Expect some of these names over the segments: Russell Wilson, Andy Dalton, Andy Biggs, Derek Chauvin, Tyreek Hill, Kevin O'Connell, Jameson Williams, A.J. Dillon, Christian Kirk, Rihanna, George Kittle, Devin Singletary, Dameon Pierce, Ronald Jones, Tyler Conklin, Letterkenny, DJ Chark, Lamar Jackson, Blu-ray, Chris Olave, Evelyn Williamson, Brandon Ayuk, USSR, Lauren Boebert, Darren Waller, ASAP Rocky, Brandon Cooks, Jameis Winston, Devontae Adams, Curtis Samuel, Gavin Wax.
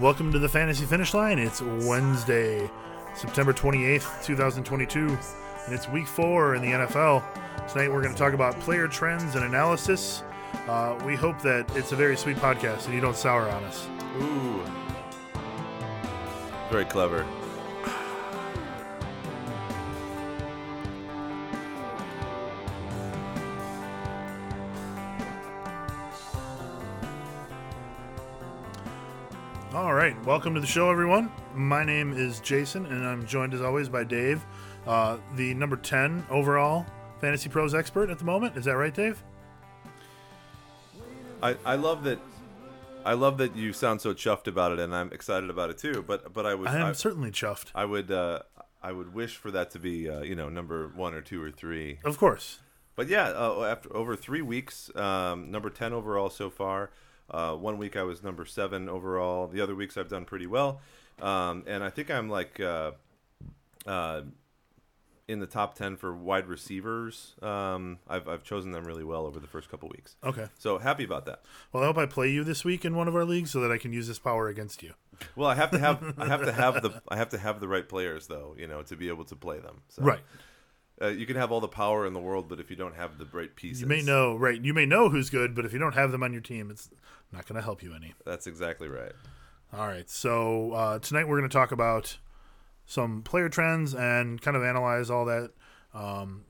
Welcome to the Fantasy Finish Line. It's Wednesday, September 28th, 2022, and it's week 4 in the NFL. Tonight we're going to talk about player trends and analysis. We hope that it's a very sweet podcast and you don't sour on us. Ooh. Very clever. All right, welcome to the show, everyone. My name is Jason, and I'm joined, as always, by Dave, the number 10 overall Fantasy Pros expert at the moment. Is that right, Dave? I love that you sound so chuffed about it, and I'm excited about it too. But I am certainly chuffed. I would wish for that to be number 1 or 2 or 3. Of course. But yeah, after over 3 weeks, number 10 overall so far. 1 week I was number 7 overall. The other weeks I've done pretty well, and I think I'm in the top 10 for wide receivers. I've chosen them really well over the first couple weeks. Okay, so happy about that. Well, I hope I play you this week in one of our leagues so that I can use this power against you. Well, I have to have the right players though, to be able to play them. So. Right. You can have all the power in the world, but if you don't have the right pieces, you may know who's good, but if you don't have them on your team, it's not going to help you any. That's exactly right. All right, so tonight we're going to talk about some player trends and kind of analyze all that.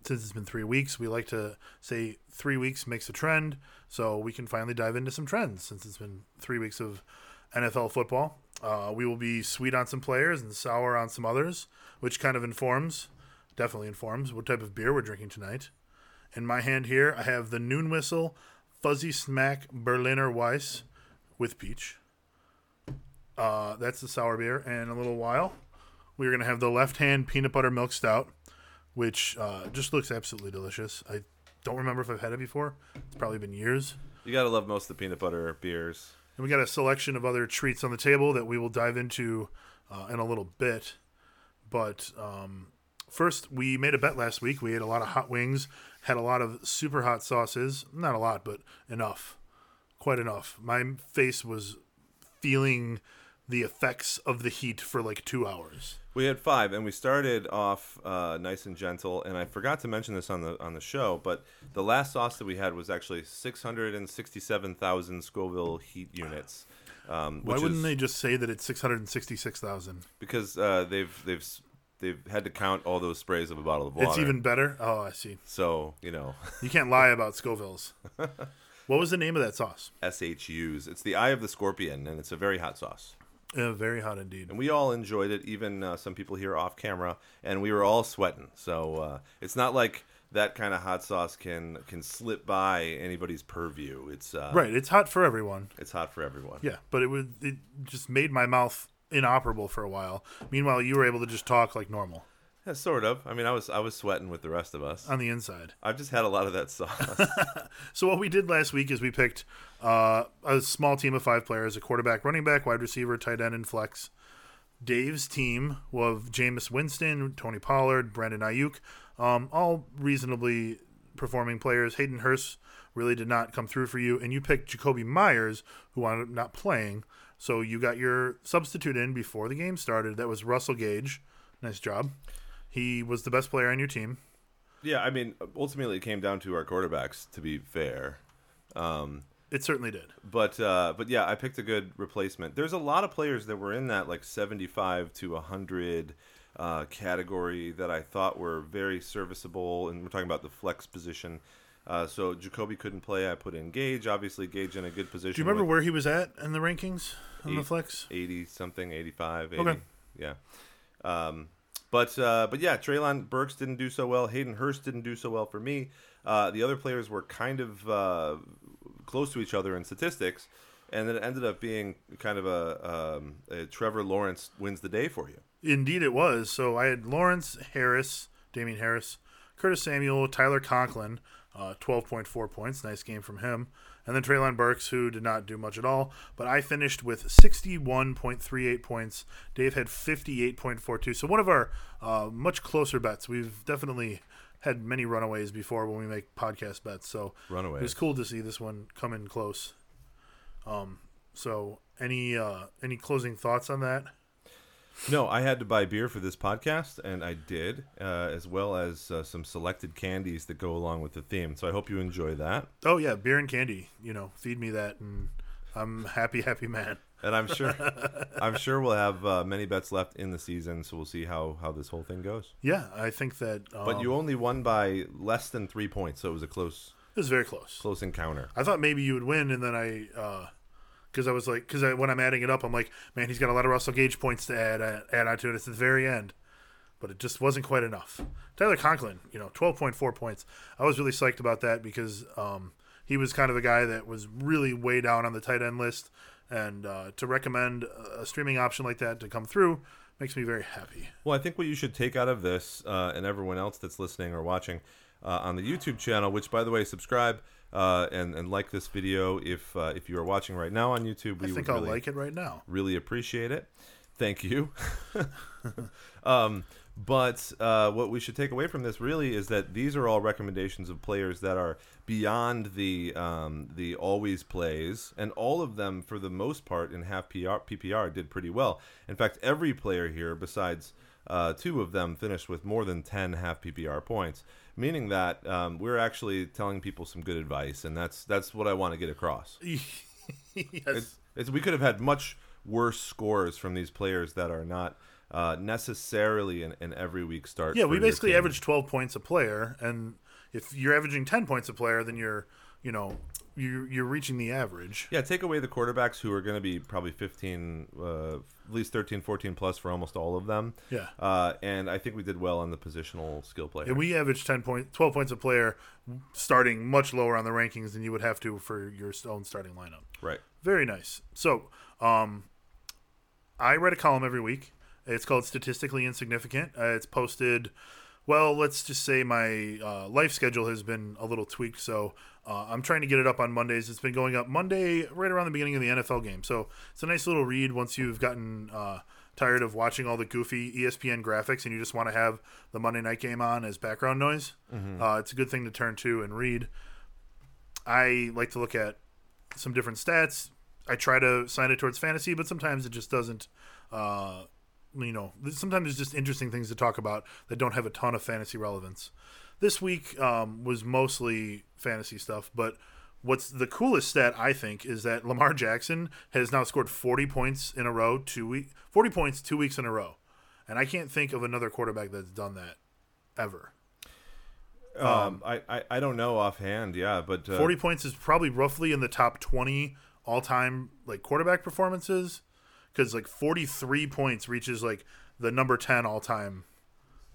Since it's been 3 weeks, we like to say 3 weeks makes a trend, so we can finally dive into some trends since it's been 3 weeks of NFL football. We will be sweet on some players and sour on some others, which kind of definitely informs what type of beer we're drinking tonight. In my hand here, I have the Noon Whistle Fuzzy Smack Berliner Weiss with peach. That's the sour beer. And in a little while, we're going to have the Left Hand Peanut Butter Milk Stout, which just looks absolutely delicious. I don't remember if I've had it before. It's probably been years. You got to love most of the peanut butter beers. And we got a selection of other treats on the table that we will dive into in a little bit. But... First, we made a bet last week. We ate a lot of hot wings, had a lot of super hot sauces. Not a lot, but enough. Quite enough. My face was feeling the effects of the heat for like 2 hours. We had 5, and we started off nice and gentle. And I forgot to mention this on the show, but the last sauce that we had was actually 667,000 Scoville heat units. Why wouldn't they just say that it's 666,000? Because they've had to count all those sprays of a bottle of water. It's even better? Oh, I see. So, You can't lie about Scovilles. What was the name of that sauce? SHUs. It's the Eye of the Scorpion, and it's a very hot sauce. Very hot indeed. And we all enjoyed it, even some people here off camera, and we were all sweating. So it's not like that kind of hot sauce can slip by anybody's purview. It's right. It's hot for everyone. It's hot for everyone. Yeah, but it just made my mouth... inoperable for a while. Meanwhile, you were able to just talk like normal. Yeah, sort of. I mean, I was sweating with the rest of us on the inside. I've just had a lot of that sauce. So what we did last week is we picked a small team of 5 players: a quarterback, running back, wide receiver, tight end, and flex. Dave's team was Jameis Winston, Tony Pollard, Brandon Ayuk, all reasonably performing players. Hayden Hurst really did not come through for you, and you picked Jacoby Myers, who wound up not playing. So you got your substitute in before the game started. That was Russell Gage. Nice job. He was the best player on your team. Yeah, I mean, ultimately it came down to our quarterbacks, to be fair. It certainly did. But yeah, I picked a good replacement. There's a lot of players that were in that like 75 to 100 category that I thought were very serviceable, and we're talking about the flex position. So Jacoby couldn't play. I put in Gage. Obviously, Gage in a good position. Do you remember where he was at in the rankings on the flex? 80-something, 85, 80. Okay. Yeah. But yeah, Traylon Burks didn't do so well. Hayden Hurst didn't do so well for me. The other players were kind of close to each other in statistics, and then it ended up being kind of a Trevor Lawrence wins the day for you. Indeed it was. So I had Lawrence, Harris, Damien Harris, Curtis Samuel, Tyler Conklin, 12.4 points. Nice game from him. And then Traylon Burks, who did not do much at all. But I finished with 61.38 points. Dave had 58.42. So one of our much closer bets. We've definitely had many runaways before when we make podcast bets. So it was cool to see this one come in close. So Any closing thoughts on that? No, I had to buy beer for this podcast, and I did, as well as some selected candies that go along with the theme. So I hope you enjoy that. Oh, yeah, beer and candy. You know, feed me that, and I'm happy, happy man. And I'm sure we'll have many bets left in the season, so we'll see how this whole thing goes. Yeah, I think that... but you only won by less than 3 points, so it was a close... It was very close. Close encounter. I thought maybe you would win, and then Because when I'm adding it up, I'm like, man, he's got a lot of Russell Gage points to add on to it at the very end. But it just wasn't quite enough. Tyler Conklin, 12.4 points. I was really psyched about that because he was kind of a guy that was really way down on the tight end list. And to recommend a streaming option like that to come through makes me very happy. Well, I think what you should take out of this and everyone else that's listening or watching on the YouTube channel, which, by the way, subscribe. And like this video if you are watching right now on YouTube. I think I'll like it right now. Really appreciate it. Thank you. But what we should take away from this really is that these are all recommendations of players that are beyond the always plays, and all of them for the most part in half PPR did pretty well. In fact, every player here besides two of them finished with more than 10 half PPR points. Meaning that we're actually telling people some good advice, and that's what I want to get across. Yes. We could have had much worse scores from these players that are not necessarily an every week start. Yeah, we basically average 12 points a player, and if you're averaging 10 points a player, then you're reaching the average. Yeah, take away the quarterbacks who are going to be probably 15, at least 13, 14 plus for almost all of them. Yeah. And I think we did well on the positional skill player. And we averaged 12 points a player, starting much lower on the rankings than you would have to for your own starting lineup. Right. Very nice. So I write a column every week. It's called Statistically Insignificant. It's posted... Well, let's just say my life schedule has been a little tweaked, so I'm trying to get it up on Mondays. It's been going up Monday right around the beginning of the NFL game. So it's a nice little read once you've gotten tired of watching all the goofy ESPN graphics and you just want to have the Monday night game on as background noise. Mm-hmm. It's a good thing to turn to and read. I like to look at some different stats. I try to sign it towards fantasy, but sometimes it just doesn't sometimes there's just interesting things to talk about that don't have a ton of fantasy relevance. This week was mostly fantasy stuff, but what's the coolest stat, I think, is that Lamar Jackson has now scored 40 points 2 weeks in a row. And I can't think of another quarterback that's done that ever. I don't know offhand, yeah. But 40 points is probably roughly in the top 20 all-time quarterback performances. Because 43 points reaches the number 10 all-time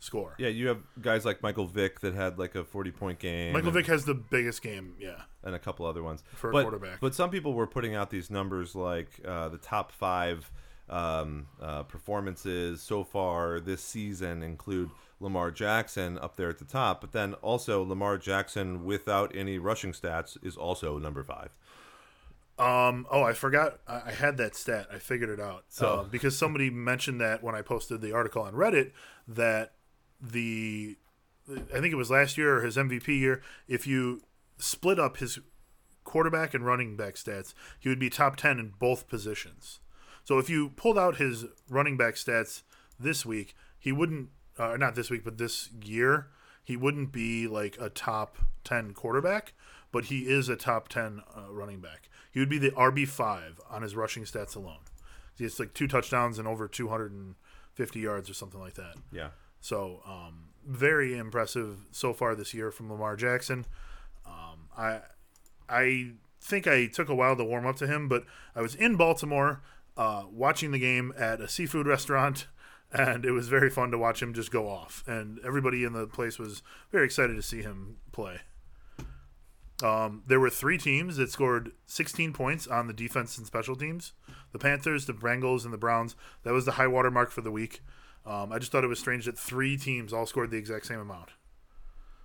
score. Yeah, you have guys like Michael Vick that had a 40-point game. Michael Vick has the biggest game, yeah. And a couple other ones. For a quarterback. But some people were putting out these numbers the top five performances so far this season include Lamar Jackson up there at the top. But then also Lamar Jackson without any rushing stats is also number five. I forgot I had that stat. I figured it out. So because somebody mentioned that when I posted the article on Reddit that I think it was last year or his MVP year, if you split up his quarterback and running back stats, he would be top 10 in both positions. So if you pulled out his running back stats this week, he wouldn't not this week, but this year, he wouldn't be a top 10 quarterback, but he is a top 10 running back. He would be the RB5 on his rushing stats alone. It's 2 touchdowns and over 250 yards or something like that. Yeah. So very impressive so far this year from Lamar Jackson. I think I took a while to warm up to him, but I was in Baltimore watching the game at a seafood restaurant, and it was very fun to watch him just go off. And everybody in the place was very excited to see him play. There were 3 teams that scored 16 points on the defense and special teams. The Panthers, the Bengals, and the Browns. That was the high water mark for the week. I just thought it was strange that 3 teams all scored the exact same amount.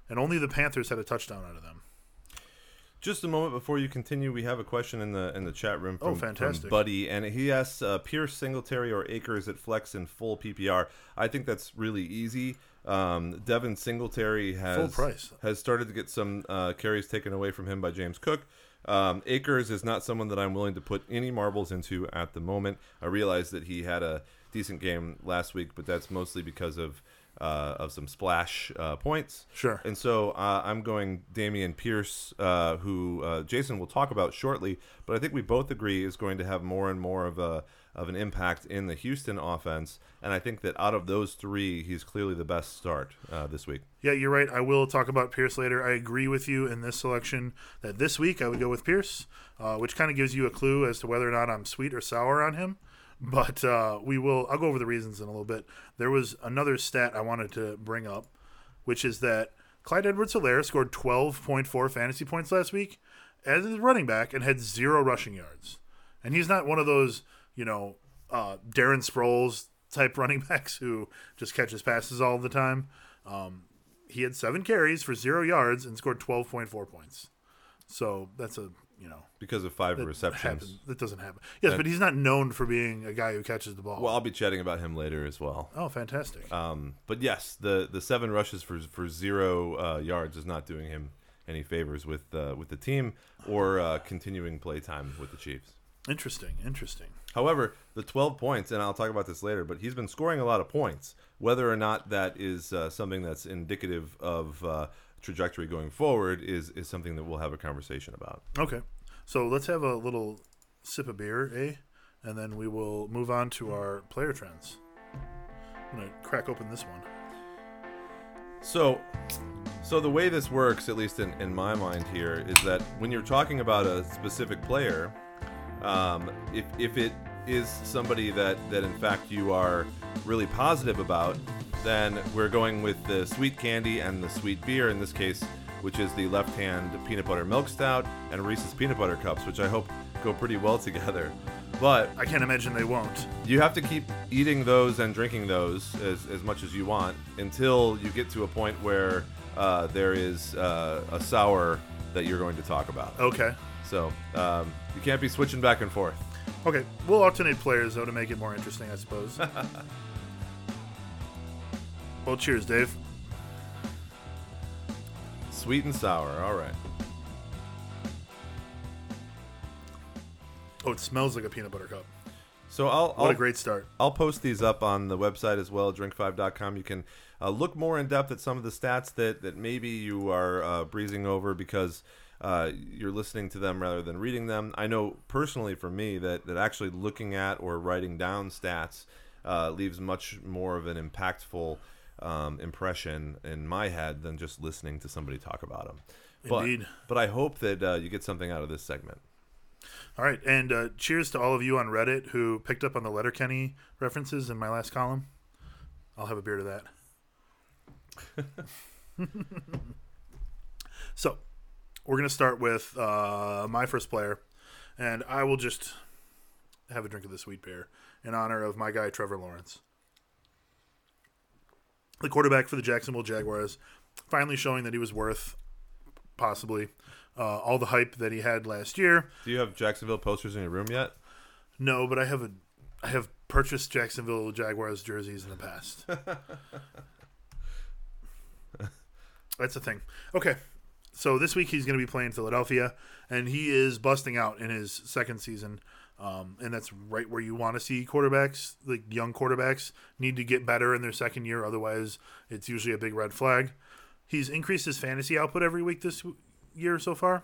And only the Panthers had a touchdown out of them. Just a moment before you continue, we have a question in the chat room from Buddy, and he asks, Pierce, Singletary, or Akers at flex in full PPR? I think that's really easy. Devin Singletary has started to get some carries taken away from him by James Cook. Akers is not someone that I'm willing to put any marbles into at the moment. I realize that he had a decent game last week, but that's mostly because of some splash points. Sure. And so I'm going Dameon Pierce, who Jason will talk about shortly, but I think we both agree is going to have more and more of an impact in the Houston offense. And I think that out of those three, he's clearly the best start this week. Yeah, you're right. I will talk about Pierce later. I agree with you in this selection that this week I would go with Pierce, which kind of gives you a clue as to whether or not I'm sweet or sour on him. But I'll go over the reasons in a little bit. There was another stat I wanted to bring up, which is that Clyde Edwards-Helaire scored 12.4 fantasy points last week as his running back and had 0 rushing yards. And he's not one of those, Darren Sproles type running backs who just catches passes all the time. He had 7 carries for 0 yards and scored 12.4 points. So that's because of 5 receptions. That doesn't happen. Yes, but he's not known for being a guy who catches the ball. Well, I'll be chatting about him later as well. Oh, fantastic. But yes, the 7 rushes for 0 yards is not doing him any favors with the team or continuing play time with the Chiefs. Interesting. However, the 12 points, and I'll talk about this later, but he's been scoring a lot of points. Whether or not that is something that's indicative of trajectory going forward is something that we'll have a conversation about. Okay. So let's have a little sip of beer, eh? And then we will move on to our player trends. I'm going to crack open this one. So the way this works, at least in my mind here, is that when you're talking about a specific player, if it is somebody that in fact you are really positive about, then we're going with the sweet candy and the sweet beer in this case, which is the Left Hand Peanut Butter Milk Stout and Reese's Peanut Butter Cups, which I hope go pretty well together. But I can't imagine they won't. You have to keep eating those and drinking those as much as you want until you get to a point where there is a sour that you're going to talk about. Okay. So you can't be switching back and forth. Okay. We'll alternate players, though, to make it more interesting, I suppose. Well, cheers, Dave. Sweet and sour. All right. Oh, it smells like a peanut butter cup. So what a great start. I'll post these up on the website as well, drink5.com. You can look more in depth at some of the stats that maybe you are breezing over because you're listening to them rather than reading them. I know personally for me that actually looking at or writing down stats leaves much more of an impactful impression in my head than just listening to somebody talk about them. Indeed. But I hope that you get something out of this segment. All right, and cheers to all of you on Reddit who picked up on the Letterkenny references in my last column. I'll have a beer to that. So we're going to start with my first player, and I will just have a drink of the sweet beer in honor of my guy Trevor Lawrence. The quarterback for the Jacksonville Jaguars, finally showing that he was worth, possibly, all the hype that he had last year. Do you have Jacksonville posters in your room yet? No, but I have purchased Jacksonville Jaguars jerseys in the past. That's a thing. Okay, so this week he's going to be playing Philadelphia, and he is busting out in his second season. And that's right where you want to see quarterbacks, like young quarterbacks, need to get better in their second year. Otherwise, it's usually a big red flag. He's increased his fantasy output every week this year so far.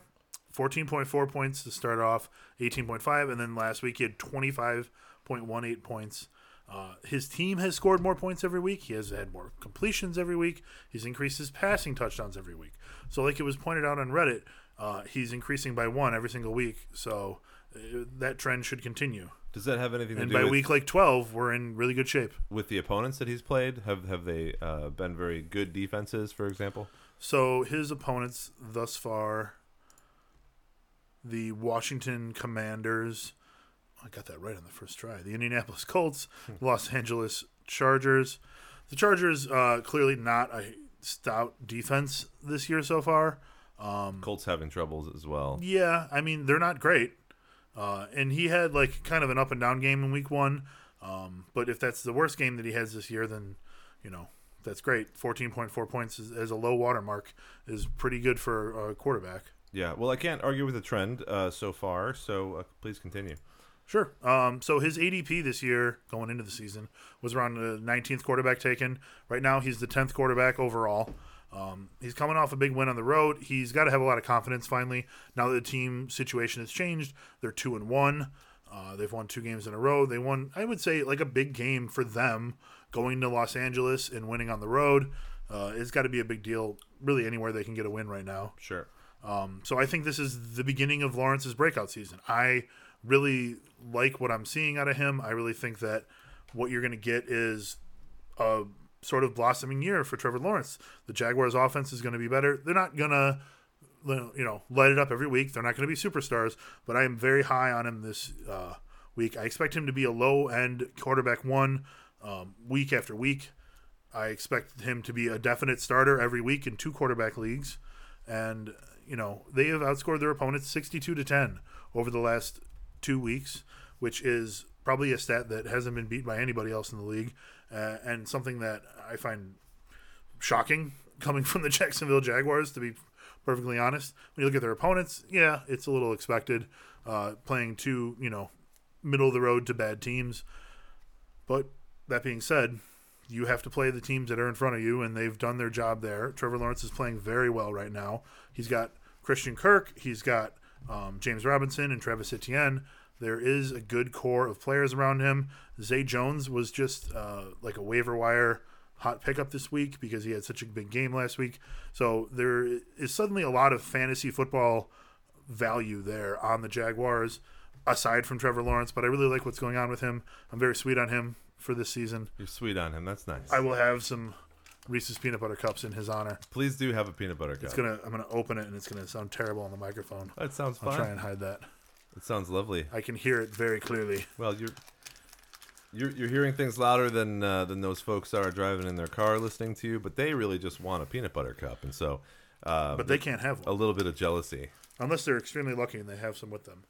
14.4 points to start off, 18.5, and then last week he had 25.18 points. His team has scored more points every week. He has had more completions every week. He's increased his passing touchdowns every week. So like it was pointed out on Reddit, he's increasing by 1 every single week. So that trend should continue. Does that have anything to do with... And by week 12, we're in really good shape. With the opponents that he's played, have they been very good defenses, for example? So his opponents thus far, the Washington Commanders... I got that right on the first try. The Indianapolis Colts, Los Angeles Chargers. The Chargers, clearly not a stout defense this year so far. Colts having troubles as well. Yeah, I mean, they're not great. And he had like kind of an up and down game in week 1. But if that's the worst game that he has this year, then, that's great. 14.4 points as a low watermark is pretty good for a quarterback. Yeah, well, I can't argue with the trend so far, so please continue. Sure. So his ADP this year, going into the season, was around the 19th quarterback taken. Right now, he's the 10th quarterback overall. He's coming off a big win on the road. He's got to have a lot of confidence finally. Now that the team situation has changed, they're 2-1. They've won 2 games in a row. They won, I would say, like a big game for them going to Los Angeles and winning on the road. It's got to be a big deal really anywhere they can get a win right now. Sure. So I think this is the beginning of Lawrence's breakout season. I really like what I'm seeing out of him. I really think that what you're going to get is a sort of blossoming year for Trevor Lawrence. The Jaguars offense is going to be better. They're not going to, you know, light it up every week. They're not going to be superstars, but I am very high on him this week. I expect him to be a low-end quarterback one week after week. I expect him to be a definite starter every week in 2 quarterback leagues. And, you know, they have outscored their opponents 62-10 over the last 2 weeks, which is probably a stat that hasn't been beat by anybody else in the league, and something that I find shocking coming from the Jacksonville Jaguars, to be perfectly honest. When you look at their opponents, yeah, it's a little expected, playing 2, you know, middle of the road to bad teams. But that being said, you have to play the teams that are in front of you, and they've done their job there. Trevor Lawrence is playing very well right now. He's got Christian Kirk. He's got James Robinson and Travis Etienne. There is a good core of players around him. Zay Jones was just like a waiver wire hot pickup this week because he had such a big game last week. So there is suddenly a lot of fantasy football value there on the Jaguars, aside from Trevor Lawrence. But I really like what's going on with him. I'm very sweet on him for this season. You're sweet on him. That's nice. I will have some Reese's peanut butter cups in his honor. Please do have a peanut butter cup. I'm gonna open it, and it's gonna sound terrible on the microphone. That sounds fun. I'll try and hide that. It sounds lovely. I can hear it very clearly. Well, you're hearing things louder than those folks are driving in their car listening to you, but they really just want a peanut butter cup, and so. But they can't have one. A little bit of jealousy. Unless they're extremely lucky and they have some with them.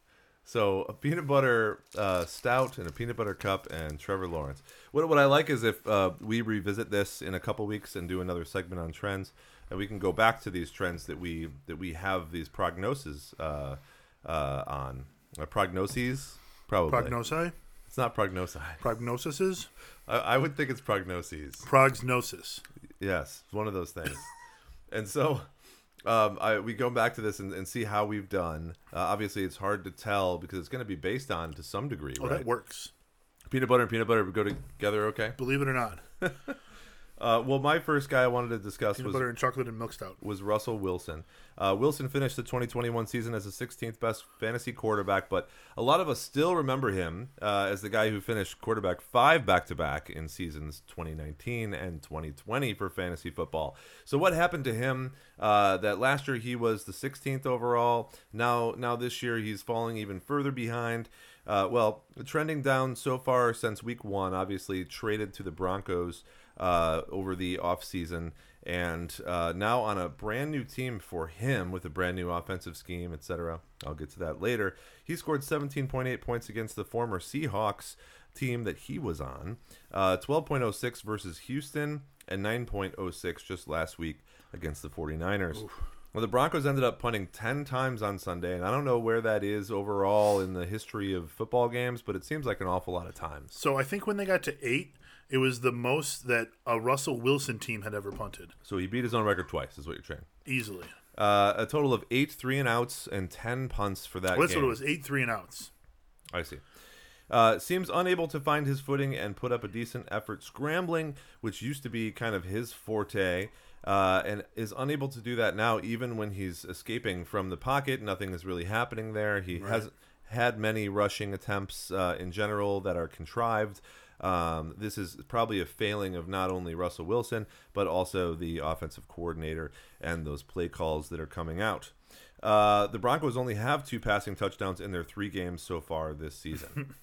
So a peanut butter stout and a peanut butter cup and Trevor Lawrence. What I like is if we revisit this in a couple weeks and do another segment on trends, and we can go back to these trends that we have these prognoses on. Prognoses? Probably. Prognosi? It's not prognosi. Prognosises? I would think it's prognoses. Prognosis. Yes, one of those things. And so... we go back to this and see how we've done. Obviously, it's hard to tell because it's going to be based on to some degree. Oh, right? That works. Peanut butter and peanut butter go together, okay? Believe it or not. Well, my first guy I wanted to discuss peanut butter and chocolate and milk stout was Russell Wilson. Wilson finished the 2021 season as the 16th best fantasy quarterback, but a lot of us still remember him as the guy who finished quarterback 5 back-to-back in seasons 2019 and 2020 for fantasy football. So what happened to him that last year he was the 16th overall? Now this year he's falling even further behind. Well, trending down so far since week 1, obviously traded to the Broncos over the offseason, and now on a brand new team for him with a brand new offensive scheme, etc. I'll get to that later. He scored 17.8 points against the former Seahawks team that he was on, 12.06 versus Houston, and 9.06 just last week against the 49ers. Oof. Well, the Broncos ended up punting 10 times on Sunday, and I don't know where that is overall in the history of football games, but it seems like an awful lot of times. So I think when they got to 8, it was the most that a Russell Wilson team had ever punted. So he beat his own record twice, is what you're saying. Easily. A total of 8 3-and-outs and 10 punts for that game. That's what it was, 8 3-and-outs. I see. Seems unable to find his footing and put up a decent effort scrambling, which used to be kind of his forte, and is unable to do that now even when he's escaping from the pocket. Nothing is really happening there. He hasn't had many rushing attempts in general that are contrived. This is probably a failing of not only Russell Wilson, but also the offensive coordinator and those play calls that are coming out. The Broncos only have 2 passing touchdowns in their 3 games so far this season.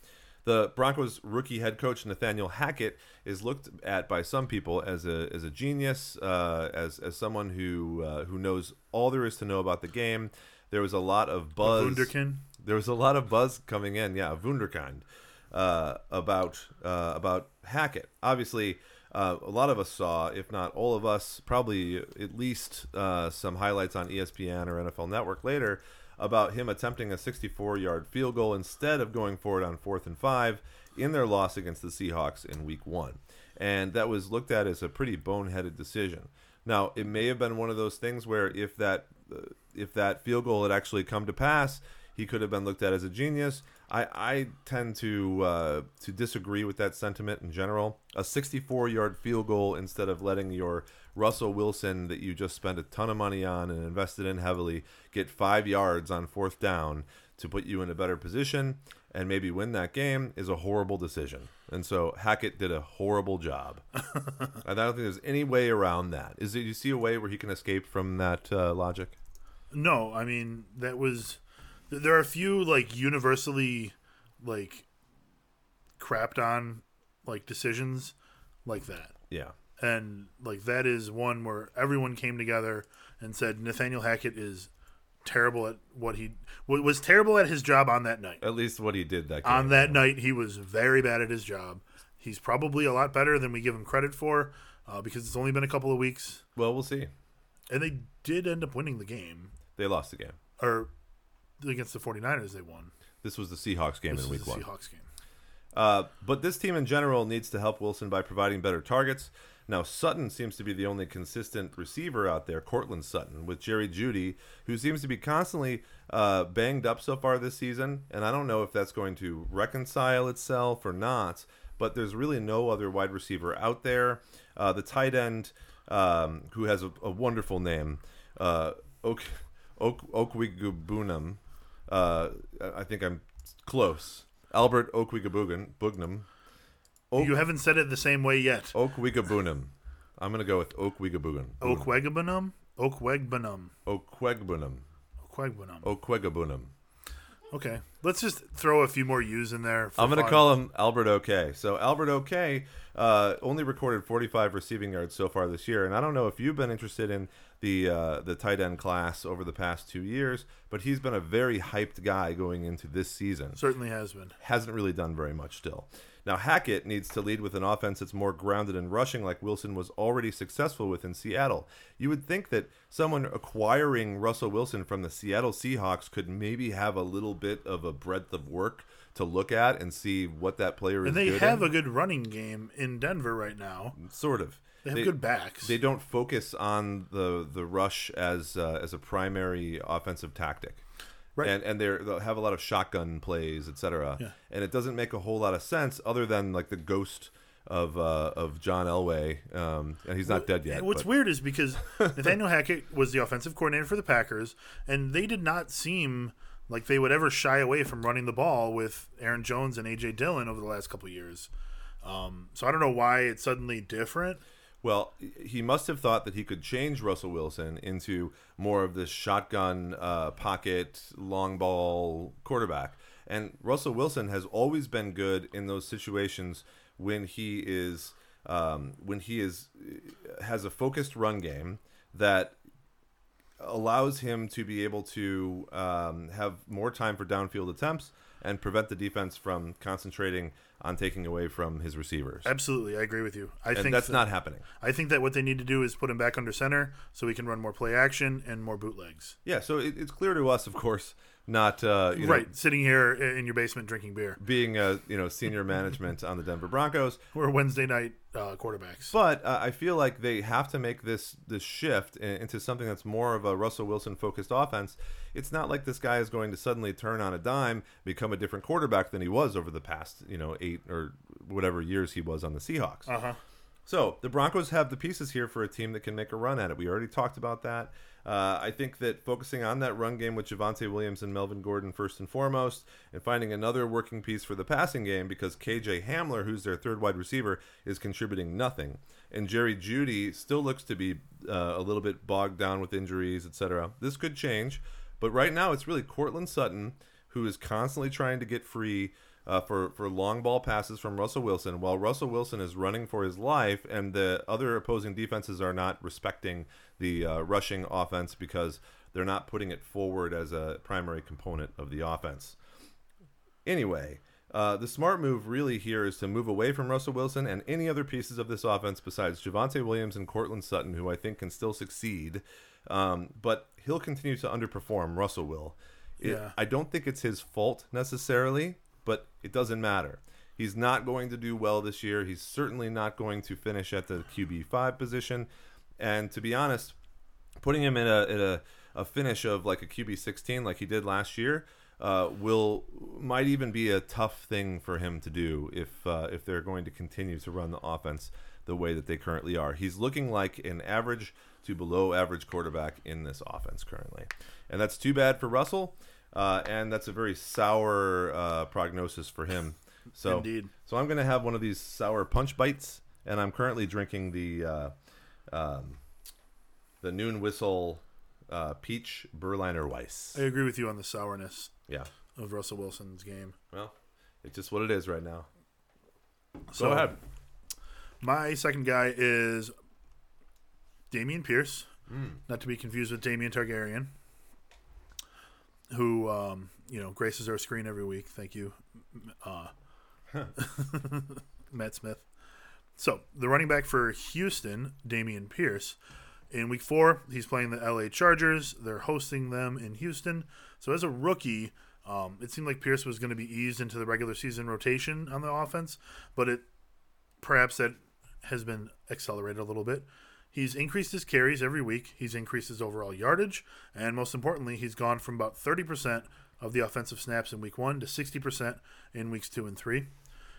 The Broncos rookie head coach Nathaniel Hackett is looked at by some people as a genius, as someone who knows all there is to know about the game. There was a lot of buzz. There was a lot of buzz coming in. Yeah, Wunderkind. About Hackett. Obviously, a lot of us saw, if not all of us, probably at least some highlights on ESPN or NFL Network later about him attempting a 64-yard field goal instead of going for it on 4th and 5 in their loss against the Seahawks in Week 1. And that was looked at as a pretty boneheaded decision. Now, it may have been one of those things where if that field goal had actually come to pass, he could have been looked at as a genius. I tend to disagree with that sentiment in general. A 64-yard field goal instead of letting your Russell Wilson that you just spent a ton of money on and invested in heavily get 5 yards on 4th down to put you in a better position and maybe win that game is a horrible decision. And so Hackett did a horrible job. I don't think there's any way around that. Is there, do you see a way where he can escape from that logic? No, I mean, that was... There are a few, like, universally, like, crapped on, like, decisions like that. Yeah. And, like, that is one where everyone came together and said Nathaniel Hackett is terrible at what he was terrible at his job on that night. At least what he did that game. On that night, he was very bad at his job. He's probably a lot better than we give him credit for because it's only been a couple of weeks. Well, we'll see. And they did end up winning the game. They lost the game. Or... against the 49ers they won. This was the Seahawks game in week 1. Seahawks game. But this team in general needs to help Wilson by providing better targets. Now, Sutton seems to be the only consistent receiver out there, Courtland Sutton, with Jerry Jeudy, who seems to be constantly banged up so far this season, and I don't know if that's going to reconcile itself or not, but there's really no other wide receiver out there. The tight end, who has a wonderful name, Okwuegbunam. I think I'm close. Albert Okwuegbunam. You haven't said it the same way yet. Okwuegbunam. I'm going to go with Okwuegbunam. Okwuegbunam? Okwuegbunam. Okwuegbunam. Okwuegbunam. Okwuegbunam. Okay. Let's just throw a few more U's in there. I'm going to call him Albert OK. So Albert OK only recorded 45 receiving yards so far this year, and I don't know if you've been interested in the tight end class over the past 2 years, but he's been a very hyped guy going into this season. Certainly has been. Hasn't really done very much still. Now, Hackett needs to lead with an offense that's more grounded and rushing like Wilson was already successful with in Seattle. You would think that someone acquiring Russell Wilson from the Seattle Seahawks could maybe have a little bit of a breadth of work to look at and see what that player is good in. And they have a good running game in Denver right now. Sort of. They have good backs. They don't focus on the rush as a primary offensive tactic. Right. And they'll have a lot of shotgun plays, et cetera. Yeah. And it doesn't make a whole lot of sense other than like the ghost of John Elway. And he's not dead yet. What's weird is because Nathaniel Hackett was the offensive coordinator for the Packers, and they did not seem like they would ever shy away from running the ball with Aaron Jones and A.J. Dillon over the last couple of years. So I don't know why it's suddenly different. Well, he must have thought that he could change Russell Wilson into more of this shotgun, pocket, long ball quarterback. And Russell Wilson has always been good in those situations when he has a focused run game that allows him to be able to have more time for downfield attempts and prevent the defense from concentrating on taking away from his receivers. Absolutely, I agree with you. I think that's not happening. I think that what they need to do is put him back under center so he can run more play action and more bootlegs. Yeah, so it's clear to us, of course, not sitting here in your basement drinking beer, being senior management on the Denver Broncos. We're Wednesday night quarterbacks. But I feel like they have to make this shift into something that's more of a Russell Wilson focused offense. It's not like this guy is going to suddenly turn on a dime, become a different quarterback than he was over the past 8 or whatever years he was on the Seahawks. Uh-huh. So the Broncos have the pieces here for a team that can make a run at it. We already talked about that. I think that focusing on that run game with Javonte Williams and Melvin Gordon first and foremost, and finding another working piece for the passing game because KJ Hamler, who's their third wide receiver, is contributing nothing. And Jerry Jeudy still looks to be a little bit bogged down with injuries, etc. This could change, but right now it's really Courtland Sutton, who is constantly trying to get free for long ball passes from Russell Wilson, while Russell Wilson is running for his life, and the other opposing defenses are not respecting the rushing offense because they're not putting it forward as a primary component of the offense. Anyway, The smart move really here is to move away from Russell Wilson and any other pieces of this offense besides Javonte Williams and Courtland Sutton, who I think can still succeed, but he'll continue to underperform. Russell will. Yeah. I don't think it's his fault necessarily, but it doesn't matter. He's not going to do well this year. He's certainly not going to finish at the QB5 position. And to be honest, putting him in a finish of like a QB16 like he did last year might even be a tough thing for him to do if they're going to continue to run the offense the way that they currently are. He's looking like an average to below average quarterback in this offense currently. And that's too bad for Russell, and that's a very sour prognosis for him. So, indeed. So I'm going to have one of these sour punch bites, and I'm currently drinking the Noon Whistle Peach Berliner Weiss. I agree with you on the sourness of Russell Wilson's game. Well, it's just what it is right now. So go ahead. My second guy is Dameon Pierce, not to be confused with Daemon Targaryen, who graces our screen every week. Thank you, Matt Smith. So the running back for Houston, Dameon Pierce, in Week 4, he's playing the LA Chargers. They're hosting them in Houston. So as a rookie, it seemed like Pierce was going to be eased into the regular season rotation on the offense, but perhaps that has been accelerated a little bit. He's increased his carries every week. He's increased his overall yardage. And most importantly, he's gone from about 30% of the offensive snaps in Week 1 to 60% in Weeks 2 and 3.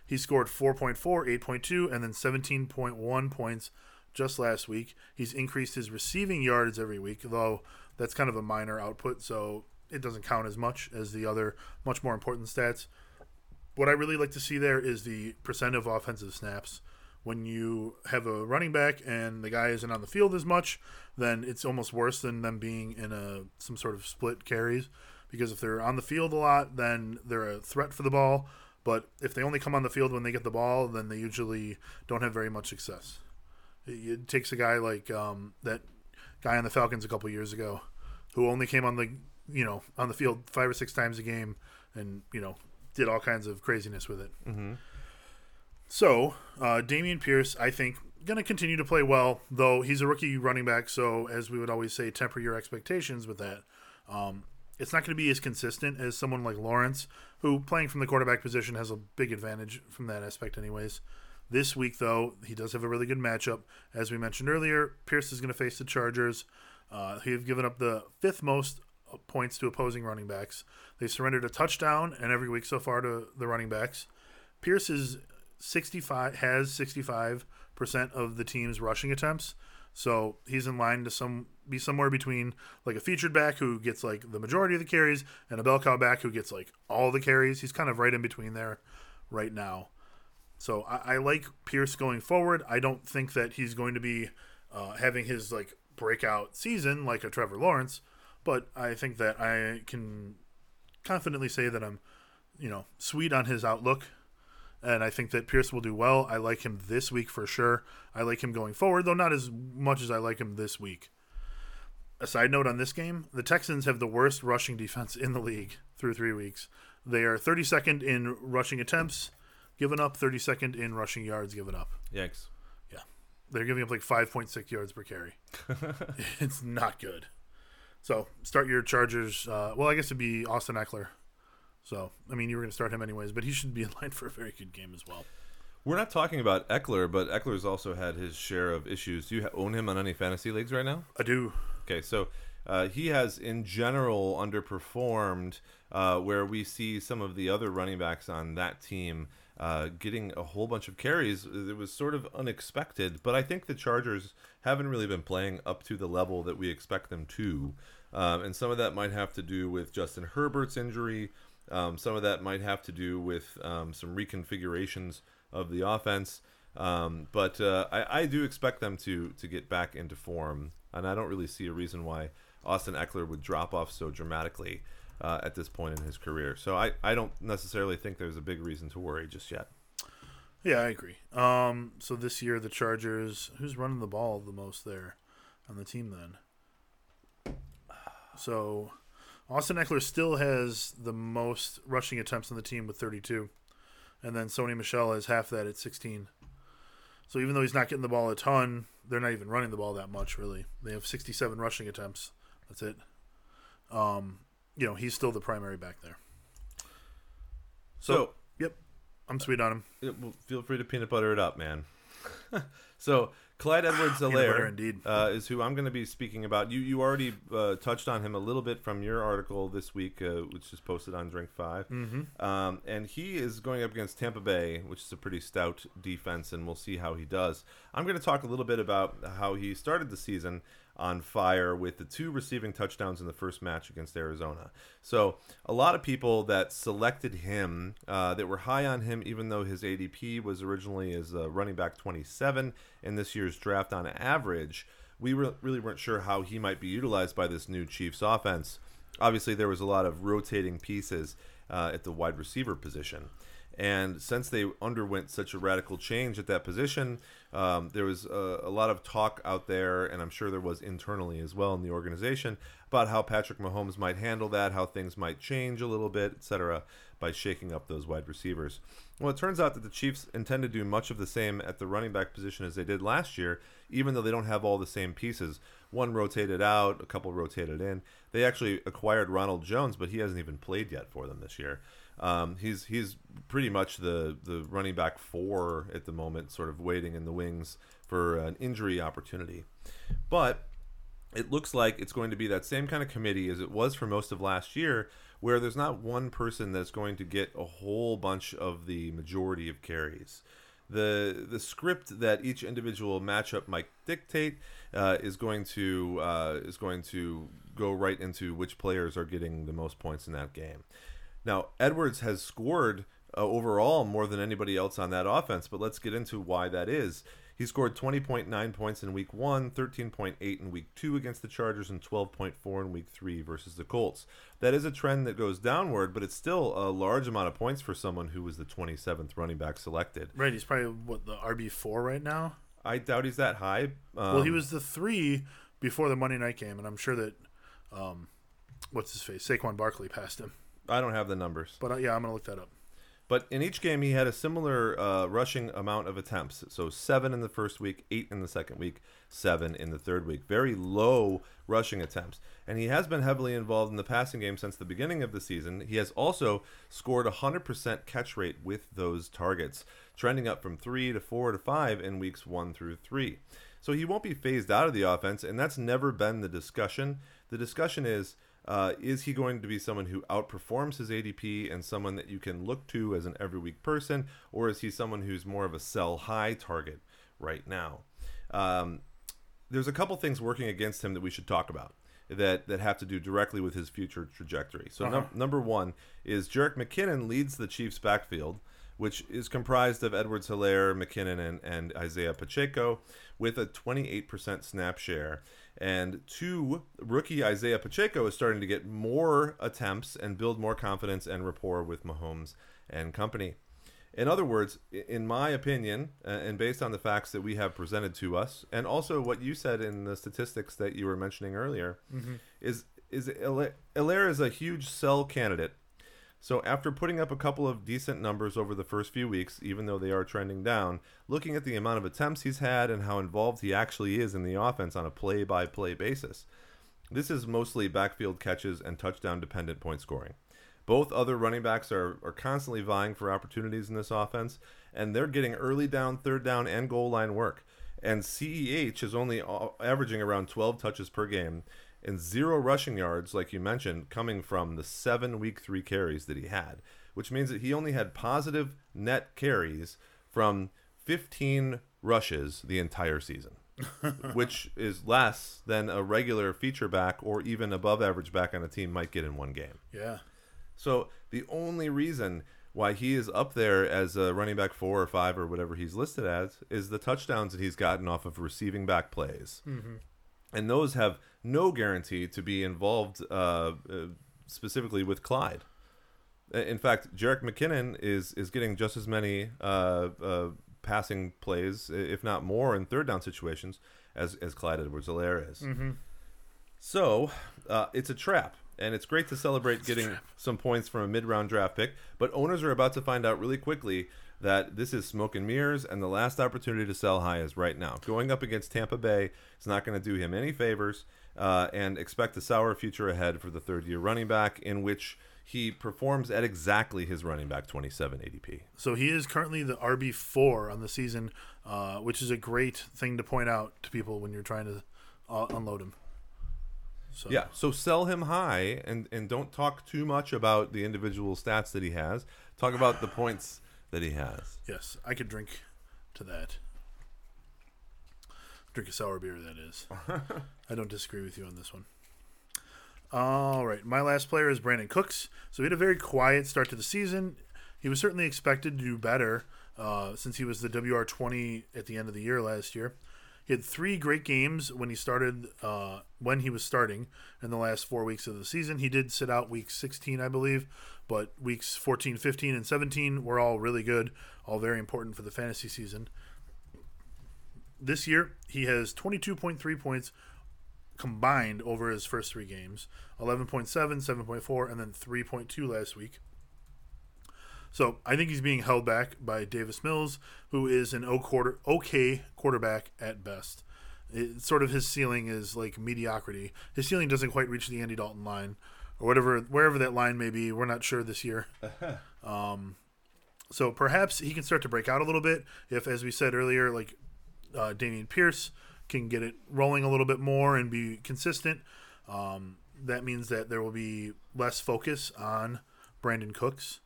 He scored 4.4, 8.2, and then 17.1 points just last week. He's increased his receiving yards every week, though that's kind of a minor output, so it doesn't count as much as the other much more important stats. What I really like to see there is the percent of offensive snaps. When you have a running back and the guy isn't on the field as much, then it's almost worse than them being in some sort of split carries, because if they're on the field a lot, then they're a threat for the ball. But if they only come on the field when they get the ball, then they usually don't have very much success. It takes a guy like that guy on the Falcons a couple years ago, who only came on the field 5 or 6 times a game, and did all kinds of craziness with it. Mm-hmm. So, Dameon Pierce, I think, going to continue to play well, though he's a rookie running back, so as we would always say, temper your expectations with that. It's not going to be as consistent as someone like Lawrence, who playing from the quarterback position has a big advantage from that aspect anyways. This week, though, he does have a really good matchup. As we mentioned earlier, Pierce is going to face the Chargers. They have given up the 5th most points to opposing running backs. They surrendered a touchdown and every week so far to the running backs. Pierce is 65% of the team's rushing attempts, so he's in line to be somewhere between like a featured back who gets like the majority of the carries and a bell cow back who gets like all the carries. He's kind of right in between there right now. So I like Pierce going forward. I don't think that he's going to be having his like breakout season like a Trevor Lawrence, but I think that I can confidently say that I'm sweet on his outlook. And I think that Pierce will do well. I like him this week for sure. I like him going forward, though not as much as I like him this week. A side note on this game, the Texans have the worst rushing defense in the league through 3 weeks. They are 32nd in rushing attempts given up, 32nd in rushing yards given up. Yikes. Yeah. They're giving up like 5.6 yards per carry. It's not good. So start your Chargers. Well, I guess it'd be Austin Ekeler. So, I mean, you were going to start him anyways, but he should be in line for a very good game as well. We're not talking about Ekeler, but Eckler's also had his share of issues. Do you own him on any fantasy leagues right now? I do. Okay, so he has, in general, underperformed where we see some of the other running backs on that team getting a whole bunch of carries. It was sort of unexpected, but I think the Chargers haven't really been playing up to the level that we expect them to. And some of that might have to do with Justin Herbert's injury. Some of that might have to do with some reconfigurations of the offense. But I do expect them to get back into form. And I don't really see a reason why Austin Ekeler would drop off so dramatically at this point in his career. So I don't necessarily think there's a big reason to worry just yet. Yeah, I agree. So this year, the Chargers, who's running the ball the most there on the team then? So Austin Ekeler still has the most rushing attempts on the team with 32. And then Sony Michel has half that at 16. So even though he's not getting the ball a ton, they're not even running the ball that much, really. They have 67 rushing attempts. That's it. You know, he's still the primary back there. So yep, I'm sweet on him. Feel free to peanut butter it up, man. So Clyde Edwards-Helaire is who I'm going to be speaking about. You already touched on him a little bit from your article this week, which is posted on Drink 5. Mm-hmm. And he is going up against Tampa Bay, which is a pretty stout defense, and we'll see how he does. I'm going to talk a little bit about how he started the season on fire with the 2 receiving touchdowns in the first match against Arizona. So a lot of people that selected him, that were high on him, even though his ADP was originally as running back 27 in this year's draft on average, we really weren't sure how he might be utilized by this new Chiefs offense. Obviously, there was a lot of rotating pieces at the wide receiver position. And since they underwent such a radical change at that position, there was a lot of talk out there, and I'm sure there was internally as well in the organization, about how Patrick Mahomes might handle that, how things might change a little bit, etc., by shaking up those wide receivers. Well, it turns out that the Chiefs intend to do much of the same at the running back position as they did last year, even though they don't have all the same pieces. One rotated out, a couple rotated in. They actually acquired Ronald Jones, but he hasn't even played yet for them this year. He's pretty much the running back 4 at the moment, sort of waiting in the wings for an injury opportunity. But it looks like it's going to be that same kind of committee as it was for most of last year, where there's not one person that's going to get a whole bunch of the majority of carries. The script that each individual matchup might dictate is going to go right into which players are getting the most points in that game. Now, Edwards has scored overall more than anybody else on that offense, but let's get into why that is. He scored 20.9 points in Week 1, 13.8 in Week 2 against the Chargers, and 12.4 in Week 3 versus the Colts. That is a trend that goes downward, but it's still a large amount of points for someone who was the 27th running back selected. Right, he's probably, the RB4 right now? I doubt he's that high. Well, he was the 3 before the Monday night game, and I'm sure that, Saquon Barkley passed him. I don't have the numbers. But, yeah, I'm going to look that up. But in each game, he had a similar rushing amount of attempts. So 7 in the first week, 8 in the second week, 7 in the third week. Very low rushing attempts. And he has been heavily involved in the passing game since the beginning of the season. He has also scored 100% catch rate with those targets, trending up from 3 to 4 to 5 in weeks 1 through 3. So he won't be phased out of the offense, and that's never been the discussion. The discussion is he going to be someone who outperforms his ADP and someone that you can look to as an every week person, or is he someone who's more of a sell high target right now? There's a couple things working against him that we should talk about that have to do directly with his future trajectory. So number one is Jerick McKinnon leads the Chiefs backfield, which is comprised of Edwards-Helaire, McKinnon, and Isaiah Pacheco, with a 28% snap share. And 2, rookie Isaiah Pacheco is starting to get more attempts and build more confidence and rapport with Mahomes and company. In other words, in my opinion, and based on the facts that we have presented to us, and also what you said in the statistics that you were mentioning earlier, is Helaire is a huge sell candidate. So after putting up a couple of decent numbers over the first few weeks, even though they are trending down, looking at the amount of attempts he's had and how involved he actually is in the offense on a play-by-play basis, this is mostly backfield catches and touchdown-dependent point scoring. Both other running backs are constantly vying for opportunities in this offense, and they're getting early down, third down, and goal line work. And CEH is only averaging around 12 touches per game, and 0 rushing yards, like you mentioned, coming from the 7 Week 3 carries that he had, which means that he only had positive net carries from 15 rushes the entire season, which is less than a regular feature back or even above average back on a team might get in one game. Yeah. So the only reason why he is up there as a running back 4 or 5 or whatever he's listed as is the touchdowns that he's gotten off of receiving back plays. Mm-hmm. And those have no guarantee to be involved specifically with Clyde. In fact, Jerick McKinnon is getting just as many passing plays, if not more, in third down situations as Clyde Edwards-Helaire is. Mm-hmm. So it's a trap. And it's great to celebrate getting some points from a mid-round draft pick, but owners are about to find out really quickly that this is smoke and mirrors, and the last opportunity to sell high is right now. Going up against Tampa Bay is not going to do him any favors, and expect a sour future ahead for the third-year running back, in which he performs at exactly his running back 27 ADP. So he is currently the RB4 on the season, which is a great thing to point out to people when you're trying to unload him. So. Yeah, so sell him high and don't talk too much about the individual stats that he has. Talk about the points that he has. Yes, I could drink to that. Drink a sour beer, that is. I don't disagree with you on this one. All right, my last player is Brandon Cooks. So he had a very quiet start to the season. He was certainly expected to do better since he was the WR20 at the end of the year last year. He had three great games when he started. When he was starting in the last 4 weeks of the season, he did sit out week 16, I believe, but weeks 14, 15, and 17 were all really good, all very important for the fantasy season. This year, he has 22.3 points combined over his first three games, 11.7, 7.4, and then 3.2 last week. So I think he's being held back by Davis Mills, who is an okay quarterback at best. It's sort of his ceiling is like mediocrity. His ceiling doesn't quite reach the Andy Dalton line or whatever, wherever that line may be. We're not sure this year. So perhaps he can start to break out a little bit if, as we said earlier, like Dameon Pierce can get it rolling a little bit more and be consistent. That means that there will be less focus on Brandon Cooks.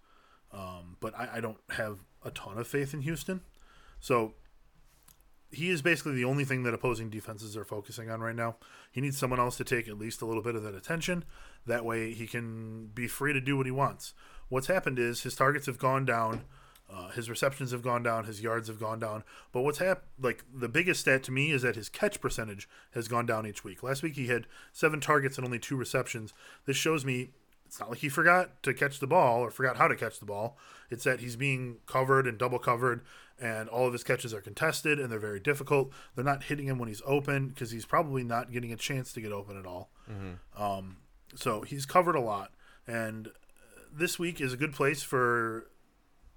But I don't have a ton of faith in Houston. So he is basically the only thing that opposing defenses are focusing on right now. He needs someone else to take at least a little bit of that attention. That way he can be free to do what he wants. What's happened is his targets have gone down. His receptions have gone down. His yards have gone down. But what's like the biggest stat to me is that his catch percentage has gone down each week. Last week he had 7 targets and only 2 receptions. This shows me it's not like he forgot to catch the ball or forgot how to catch the ball. It's that he's being covered and double covered, and all of his catches are contested, and they're very difficult. They're not hitting him when he's open because he's probably not getting a chance to get open at all. Mm-hmm. So he's covered a lot, and this week is a good place for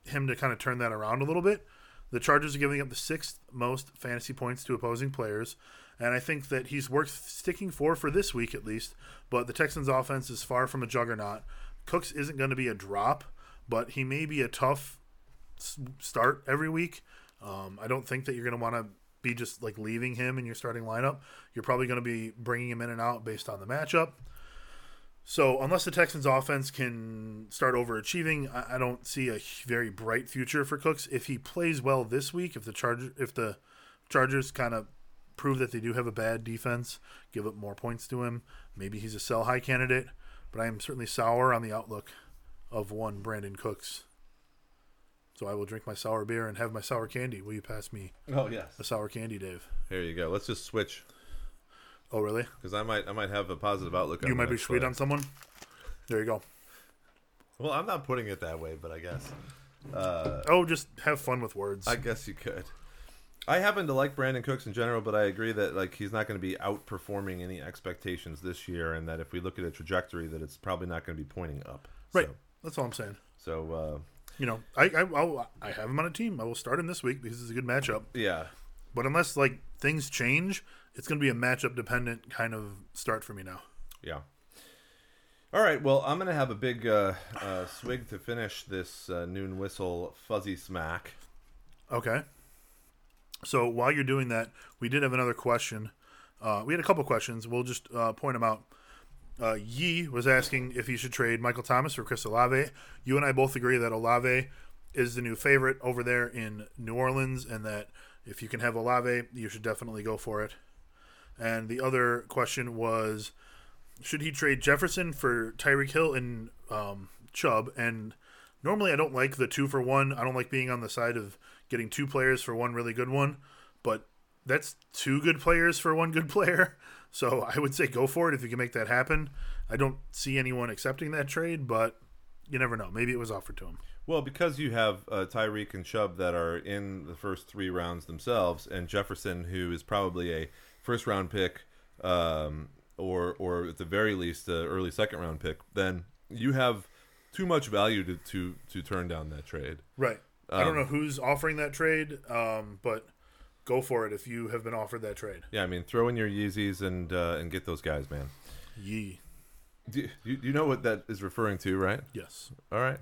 him to kind of turn that around a little bit. The Chargers are giving up the 6th most fantasy points to opposing players, and I think that he's worth sticking for this week at least, but the Texans' offense is far from a juggernaut. Cooks isn't going to be a drop, but he may be a tough start every week. I don't think that you're going to want to be just like leaving him in your starting lineup. You're probably going to be bringing him in and out based on the matchup. So unless the Texans' offense can start overachieving, I don't see a very bright future for Cooks. If he plays well this week, if the Chargers kind of prove that they do have a bad defense, give up more points to him, maybe he's a sell high candidate, but I am certainly sour on the outlook of one Brandon Cooks. So I will drink my sour beer and have my sour candy. Will you pass me a sour candy, Dave? Here you go. Let's just switch. Oh, really? Because I might have a positive outlook on you. You might be sweet on someone. There you go. Well, I'm not putting it that way, but I guess just have fun with words. I guess you could. I happen to like Brandon Cooks in general, but I agree that like he's not going to be outperforming any expectations this year, and that if we look at a trajectory, that it's probably not going to be pointing up. Right. So, that's all I'm saying. So, I have him on a team. I will start him this week because it's a good matchup. Yeah. But unless like things change, it's going to be a matchup dependent kind of start for me now. Yeah. All right. Well, I'm going to have a big swig to finish this Noon Whistle Fuzzy Smack. Okay. So while you're doing that, we did have another question. We had a couple questions. We'll just point them out. Yi was asking if he should trade Michael Thomas for Chris Olave. You and I both agree that Olave is the new favorite over there in New Orleans, and that if you can have Olave, you should definitely go for it. And the other question was, should he trade Jefferson for Tyreek Hill and Chubb? And normally I don't like the 2-for-1. I don't like being on the side of getting 2 players for one really good one, but that's 2 good players for one good player. So I would say go for it if you can make that happen. I don't see anyone accepting that trade, but you never know. Maybe it was offered to him. Well, because you have Tyreek and Chubb that are in the first 3 rounds themselves, and Jefferson, who is probably a first-round pick or at the very least the early second round pick, then you have too much value to turn down that trade. Right. I don't know who's offering that trade, but go for it if you have been offered that trade. Yeah, I mean, throw in your Yeezys and get those guys, man. Yee. Do you know what that is referring to, right? Yes. All right.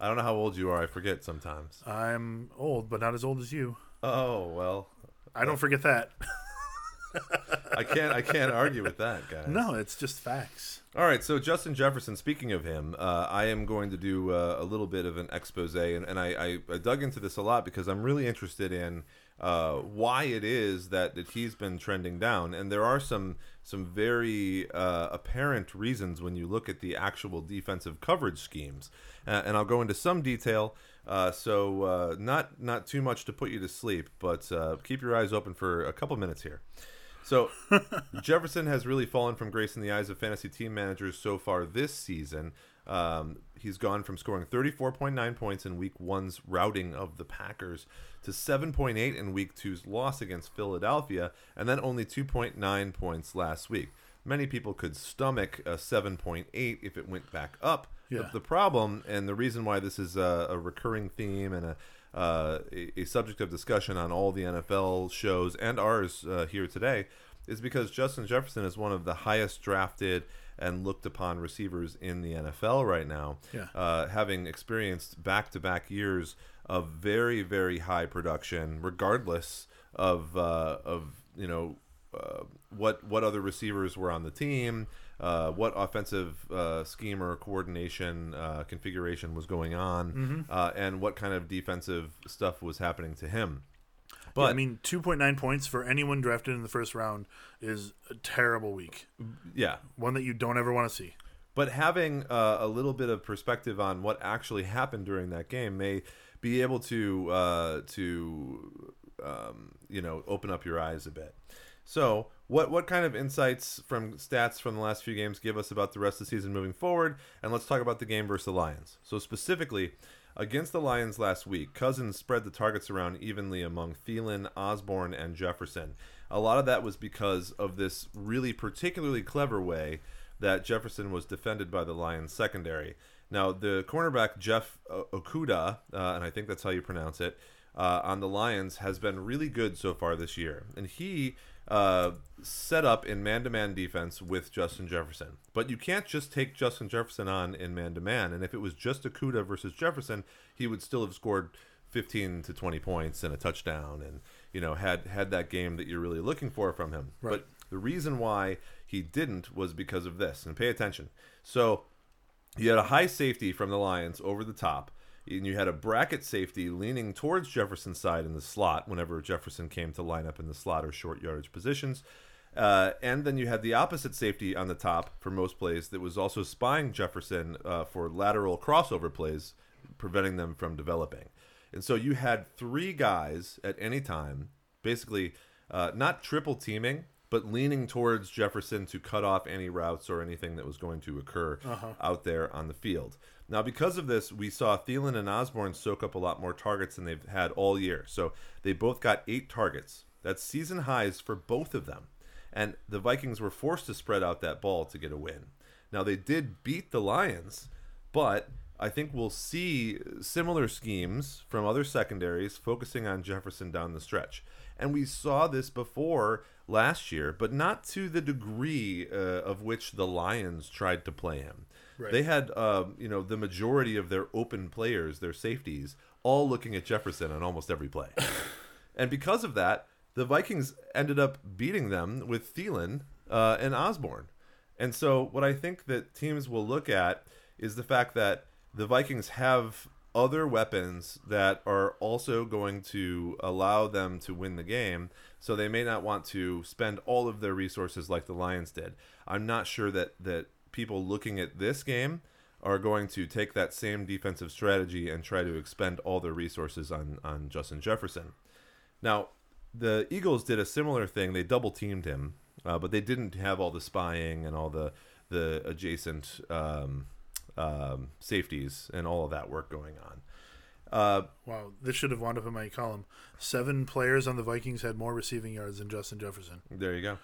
I don't know how old you are. I forget sometimes. I'm old, but not as old as you. Oh, well. I don't forget that. I can't argue with that, guys. No, it's just facts. All right, so Justin Jefferson, speaking of him, I am going to do a little bit of an expose, and I dug into this a lot because I'm really interested in why it is that he's been trending down, and there are some very apparent reasons when you look at the actual defensive coverage schemes, and I'll go into some detail. So not too much to put you to sleep, but keep your eyes open for a couple minutes here. So Jefferson has really fallen from grace in the eyes of fantasy team managers so far this season. He's gone from scoring 34.9 points in Week 1's routing of the Packers to 7.8 in Week 2's loss against Philadelphia, and then only 2.9 points last week. Many people could stomach a 7.8 if it went back up. Yeah. The problem, and the reason why this is a recurring theme and a subject of discussion on all the NFL shows and ours here today, is because Justin Jefferson is one of the highest drafted and looked upon receivers in the NFL right now, yeah. Having experienced back-to-back years of very, very high production, regardless of what other receivers were on the team. What offensive scheme or coordination configuration was going on, and what kind of defensive stuff was happening to him. But yeah, I mean, 2.9 points for anyone drafted in the first round is a terrible week. Yeah. One that you don't ever want to see. But having a little bit of perspective on what actually happened during that game may be able to open up your eyes a bit. So what kind of insights from stats from the last few games give us about the rest of the season moving forward? And let's talk about the game versus the Lions. So specifically, against the Lions last week, Cousins spread the targets around evenly among Thielen, Osborne, and Jefferson. A lot of that was because of this really particularly clever way that Jefferson was defended by the Lions secondary. Now, the cornerback Jeff Okuda, and I think that's how you pronounce it, on the Lions has been really good so far this year. And he... set up in man-to-man defense with Justin Jefferson. But you can't just take Justin Jefferson on in man-to-man, and if it was just Okuda versus Jefferson, he would still have scored 15 to 20 points and a touchdown and, you know, had that game that you're really looking for from him. Right. But the reason why he didn't was because of this, and pay attention. So you had a high safety from the Lions over the top, and you had a bracket safety leaning towards Jefferson's side in the slot whenever Jefferson came to line up in the slot or short yardage positions. And then you had the opposite safety on the top for most plays that was also spying Jefferson for lateral crossover plays, preventing them from developing. And so you had three guys at any time, basically not triple teaming, but leaning towards Jefferson to cut off any routes or anything that was going to occur out there on the field. Now, because of this, we saw Thielen and Osborne soak up a lot more targets than they've had all year. So they both got 8 targets. That's season highs for both of them. And the Vikings were forced to spread out that ball to get a win. Now, they did beat the Lions, but I think we'll see similar schemes from other secondaries focusing on Jefferson down the stretch. And we saw this before last year, but not to the degree of which the Lions tried to play him. Right. They had, the majority of their open players, their safeties, all looking at Jefferson on almost every play. And because of that, the Vikings ended up beating them with Thielen and Osborne. And so what I think that teams will look at is the fact that the Vikings have other weapons that are also going to allow them to win the game, so they may not want to spend all of their resources like the Lions did. I'm not sure that people looking at this game are going to take that same defensive strategy and try to expend all their resources on Justin Jefferson. Now, the Eagles did a similar thing. They double-teamed him, but they didn't have all the spying and all the adjacent safeties and all of that work going on. Wow, this should have wound up in my column. 7 players on the Vikings had more receiving yards than Justin Jefferson. There you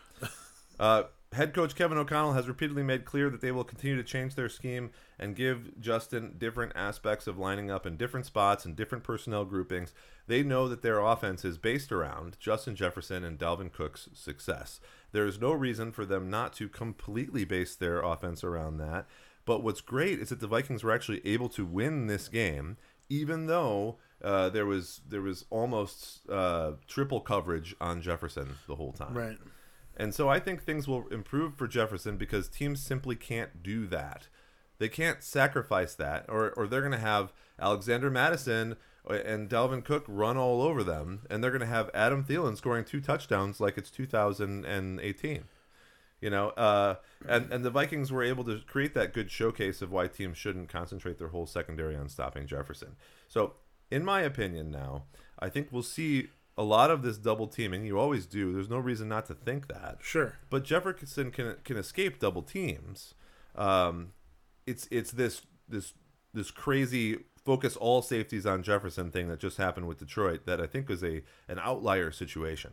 go. Head coach Kevin O'Connell has repeatedly made clear that they will continue to change their scheme and give Justin different aspects of lining up in different spots and different personnel groupings. They know that their offense is based around Justin Jefferson and Dalvin Cook's success. There is no reason for them not to completely base their offense around that. But what's great is that the Vikings were actually able to win this game, even though there was almost triple coverage on Jefferson the whole time. Right. And so I think things will improve for Jefferson because teams simply can't do that. They can't sacrifice that, or they're going to have Alexander Madison and Dalvin Cook run all over them, and they're going to have Adam Thielen scoring 2 touchdowns like it's 2018. You know, and the Vikings were able to create that good showcase of why teams shouldn't concentrate their whole secondary on stopping Jefferson. So, in my opinion now, I think we'll see a lot of this double teaming. You always do. There's no reason not to think that. Sure. But Jefferson can escape double teams. It's this crazy focus all safeties on Jefferson thing that just happened with Detroit that I think was an outlier situation.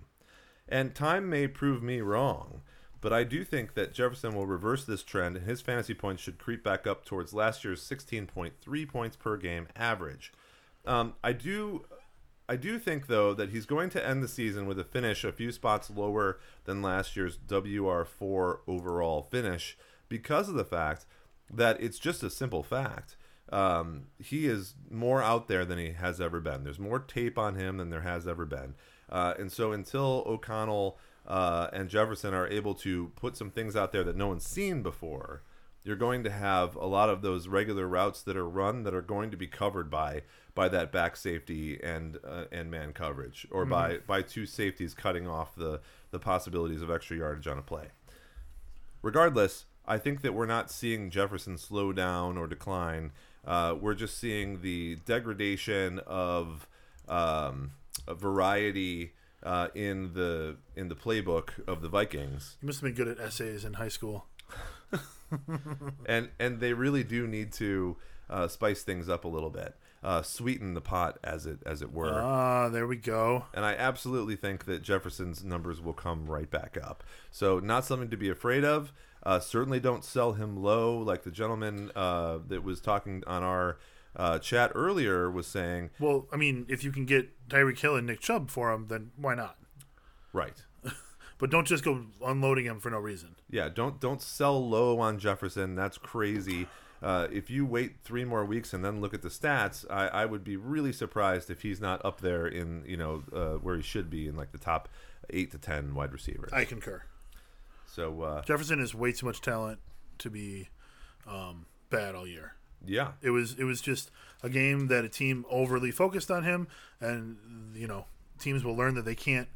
And time may prove me wrong, but I do think that Jefferson will reverse this trend, and his fantasy points should creep back up towards last year's 16.3 points per game average. I do think, though, that he's going to end the season with a finish a few spots lower than last year's WR4 overall finish because of the fact that it's just a simple fact. He is more out there than he has ever been. There's more tape on him than there has ever been. And so until O'Connell and Jefferson are able to put some things out there that no one's seen before, you're going to have a lot of those regular routes that are run that are going to be covered by that back safety and man coverage, or by two safeties cutting off the possibilities of extra yardage on a play. Regardless, I think that we're not seeing Jefferson slow down or decline. We're just seeing the degradation of a variety in the playbook of the Vikings. You must have been good at essays in high school. and they really do need to spice things up a little bit, sweeten the pot as it were. There we go. And I absolutely think that Jefferson's numbers will come right back up. So not something to be afraid of. Certainly don't sell him low, like the gentleman that was talking on our chat earlier was saying. Well, I mean, if you can get Tyreek Hill and Nick Chubb for him, then why not? Right. But don't just go unloading him for no reason. Yeah, don't sell low on Jefferson. That's crazy. If you wait 3 more weeks and then look at the stats, I would be really surprised if he's not up there in, where he should be in like the top 8 to 10 wide receivers. I concur. So Jefferson is way too much talent to be bad all year. Yeah, it was just a game that a team overly focused on him, and teams will learn that they can't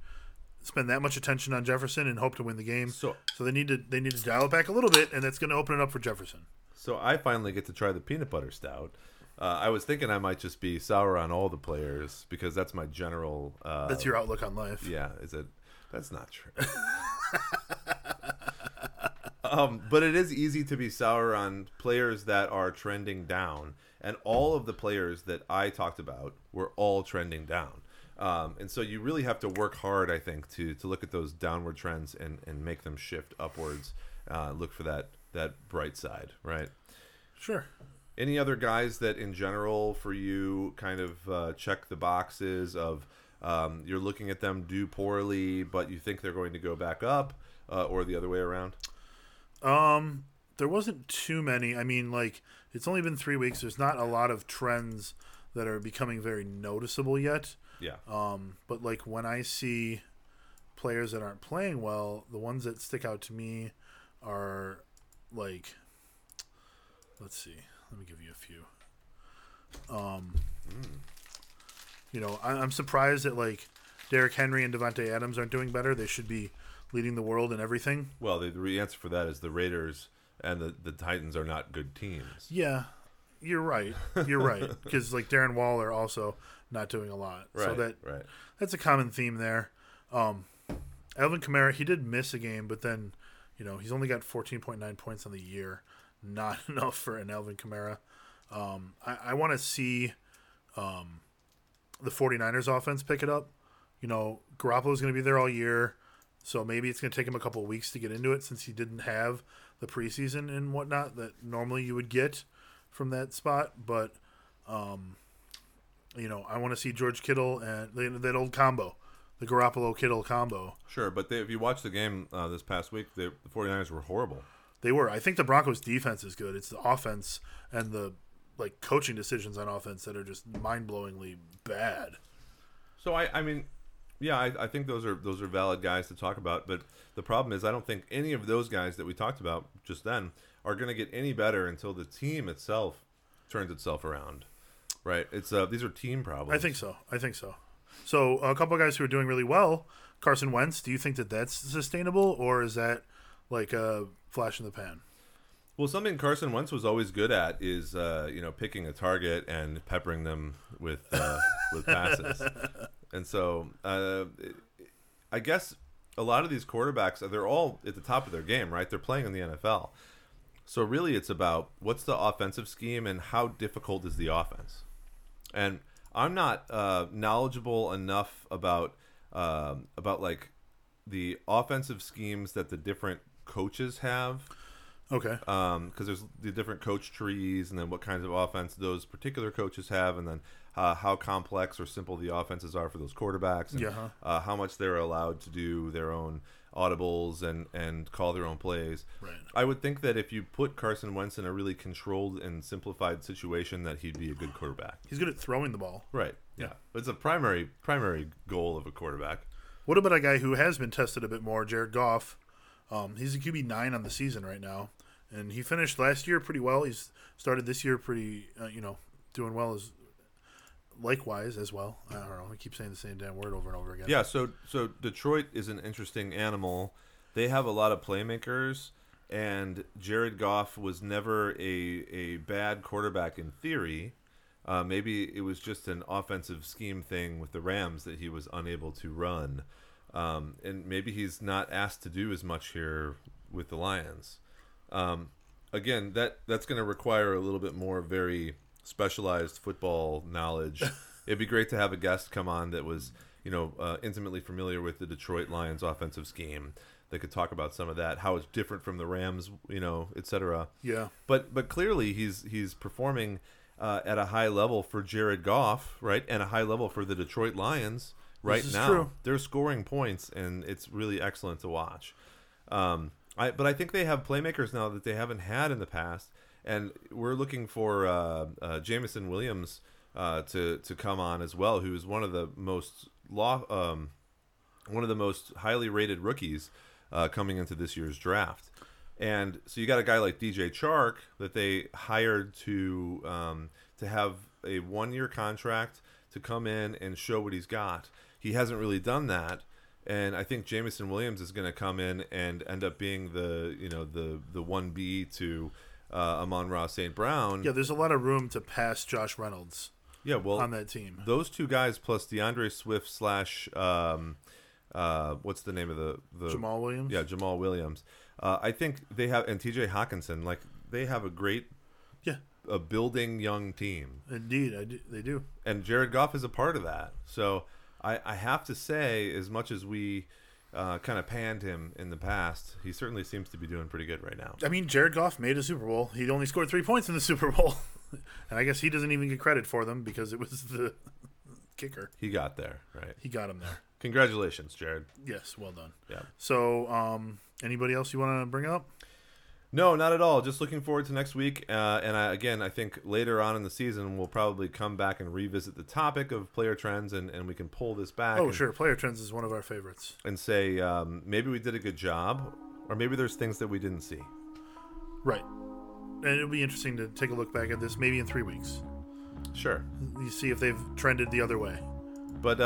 spend that much attention on Jefferson and hope to win the game. So they need to dial it back a little bit, and that's going to open it up for Jefferson. So I finally get to try the peanut butter stout. I was thinking I might just be sour on all the players because that's my general. That's your outlook on life. Yeah, is it? That's not true. But it is easy to be sour on players that are trending down, and all of the players that I talked about were all trending down. And so you really have to work hard, I think, to look at those downward trends and make them shift upwards. Look for that bright side, right? Sure. Any other guys that, in general, for you, kind of check the boxes of you're looking at them do poorly, but you think they're going to go back up, or the other way around? There wasn't too many. I mean, it's only been 3 weeks. There's not a lot of trends that are becoming very noticeable yet. Yeah. But when I see players that aren't playing well, the ones that stick out to me are let's see. Let me give you a few. I'm surprised that Derrick Henry and Devontae Adams aren't doing better. They should be leading the world in everything. Well, the answer for that is the Raiders and the Titans are not good teams. Yeah. You're right. Because Darren Waller also not doing a lot. Right, so that's a common theme there. Alvin Kamara, he did miss a game, but then, he's only got 14.9 points on the year. Not enough for an Alvin Kamara. I want to see the 49ers offense pick it up. Garoppolo's going to be there all year. So maybe it's going to take him a couple of weeks to get into it since he didn't have the preseason and whatnot that normally you would get from that spot. But, you know, I want to see George Kittle and that old combo, the Garoppolo-Kittle combo. Sure, but if you watch the game this past week, the 49ers were horrible. They were. I think the Broncos' defense is good. It's the offense and the like coaching decisions on offense that are just mind-blowingly bad. So, I mean... Yeah, I think those are valid guys to talk about, but the problem is I don't think any of those guys that we talked about just then are going to get any better until the team itself turns itself around, right? It's these are team problems. I think so. So a couple of guys who are doing really well, Carson Wentz. Do you think that that's sustainable, or is that like a flash in the pan? Well, something Carson Wentz was always good at is picking a target and peppering them with passes. And so, I guess a lot of these quarterbacks, they're all at the top of their game, right? They're playing in the NFL. So really it's about what's the offensive scheme and how difficult is the offense. And I'm not knowledgeable enough about like the offensive schemes that the different coaches have. Okay. Because there's the different coach trees and then what kinds of offense those particular coaches have and then how complex or simple the offenses are for those quarterbacks and how much they're allowed to do their own audibles and call their own plays. Right. I would think that if you put Carson Wentz in a really controlled and simplified situation that he'd be a good quarterback. He's good at throwing the ball. Right. Yeah. It's a primary goal of a quarterback. What about a guy who has been tested a bit more, Jared Goff? He's a QB9 on the season right now. And he finished last year pretty well. He's started this year pretty, doing well as likewise as well. I don't know. I keep saying the same damn word over and over again. Yeah, so Detroit is an interesting animal. They have a lot of playmakers, and Jared Goff was never a bad quarterback in theory. Maybe it was just an offensive scheme thing with the Rams that he was unable to run. And maybe he's not asked to do as much here with the Lions. Again, that's going to require a little bit more very specialized football knowledge. It'd be great to have a guest come on that was, intimately familiar with the Detroit Lions offensive scheme. They could talk about some of that, how it's different from the Rams, et cetera. Yeah. But clearly he's performing at a high level for Jared Goff, right, and a high level for the Detroit Lions right now. True. They're scoring points, and it's really excellent to watch. But I think they have playmakers now that they haven't had in the past, and we're looking for Jameson Williams to come on as well, who is one of the most highly rated rookies coming into this year's draft. And so you got a guy like DJ Chark that they hired to have a 1-year contract to come in and show what he's got. He hasn't really done that. And I think Jameson Williams is going to come in and end up being the 1B to Amon-Ra St. Brown. Yeah, there's a lot of room to pass Josh Reynolds. Yeah, well, on that team, those two guys plus DeAndre Swift / what's the name of the Jamal Williams? Yeah, Jamal Williams. I think they have and T.J. Hockenson. Like they have a great a building young team. Indeed, they do. And Jared Goff is a part of that. So. I have to say, as much as we kind of panned him in the past, he certainly seems to be doing pretty good right now. I mean, Jared Goff made a Super Bowl. He only scored 3 points in the Super Bowl. And I guess he doesn't even get credit for them because it was the kicker. He got there, right? He got him there. Congratulations, Jared. Yes, well done. Yeah. So anybody else you want to bring up? No, not at all. Just looking forward to next week. And I think later on in the season, we'll probably come back and revisit the topic of player trends, and we can pull this back. Oh, sure. Player trends is one of our favorites. And say maybe we did a good job, or maybe there's things that we didn't see. Right. And it'll be interesting to take a look back at this maybe in 3 weeks. Sure. You see if they've trended the other way. But,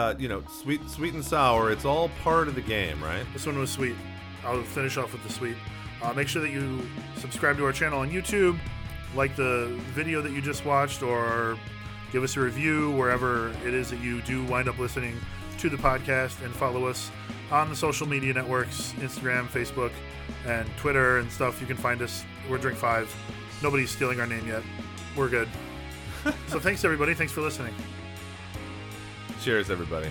sweet and sour, it's all part of the game, right? This one was sweet. I'll finish off with the sweet. Make sure that you subscribe to our channel on YouTube, like the video that you just watched, or give us a review wherever it is that you do wind up listening to the podcast, and follow us on the social media networks, Instagram, Facebook, and Twitter and stuff. You can find us. We're Drink 5. Nobody's stealing our name yet. We're good. So thanks, everybody. Thanks for listening. Cheers, everybody.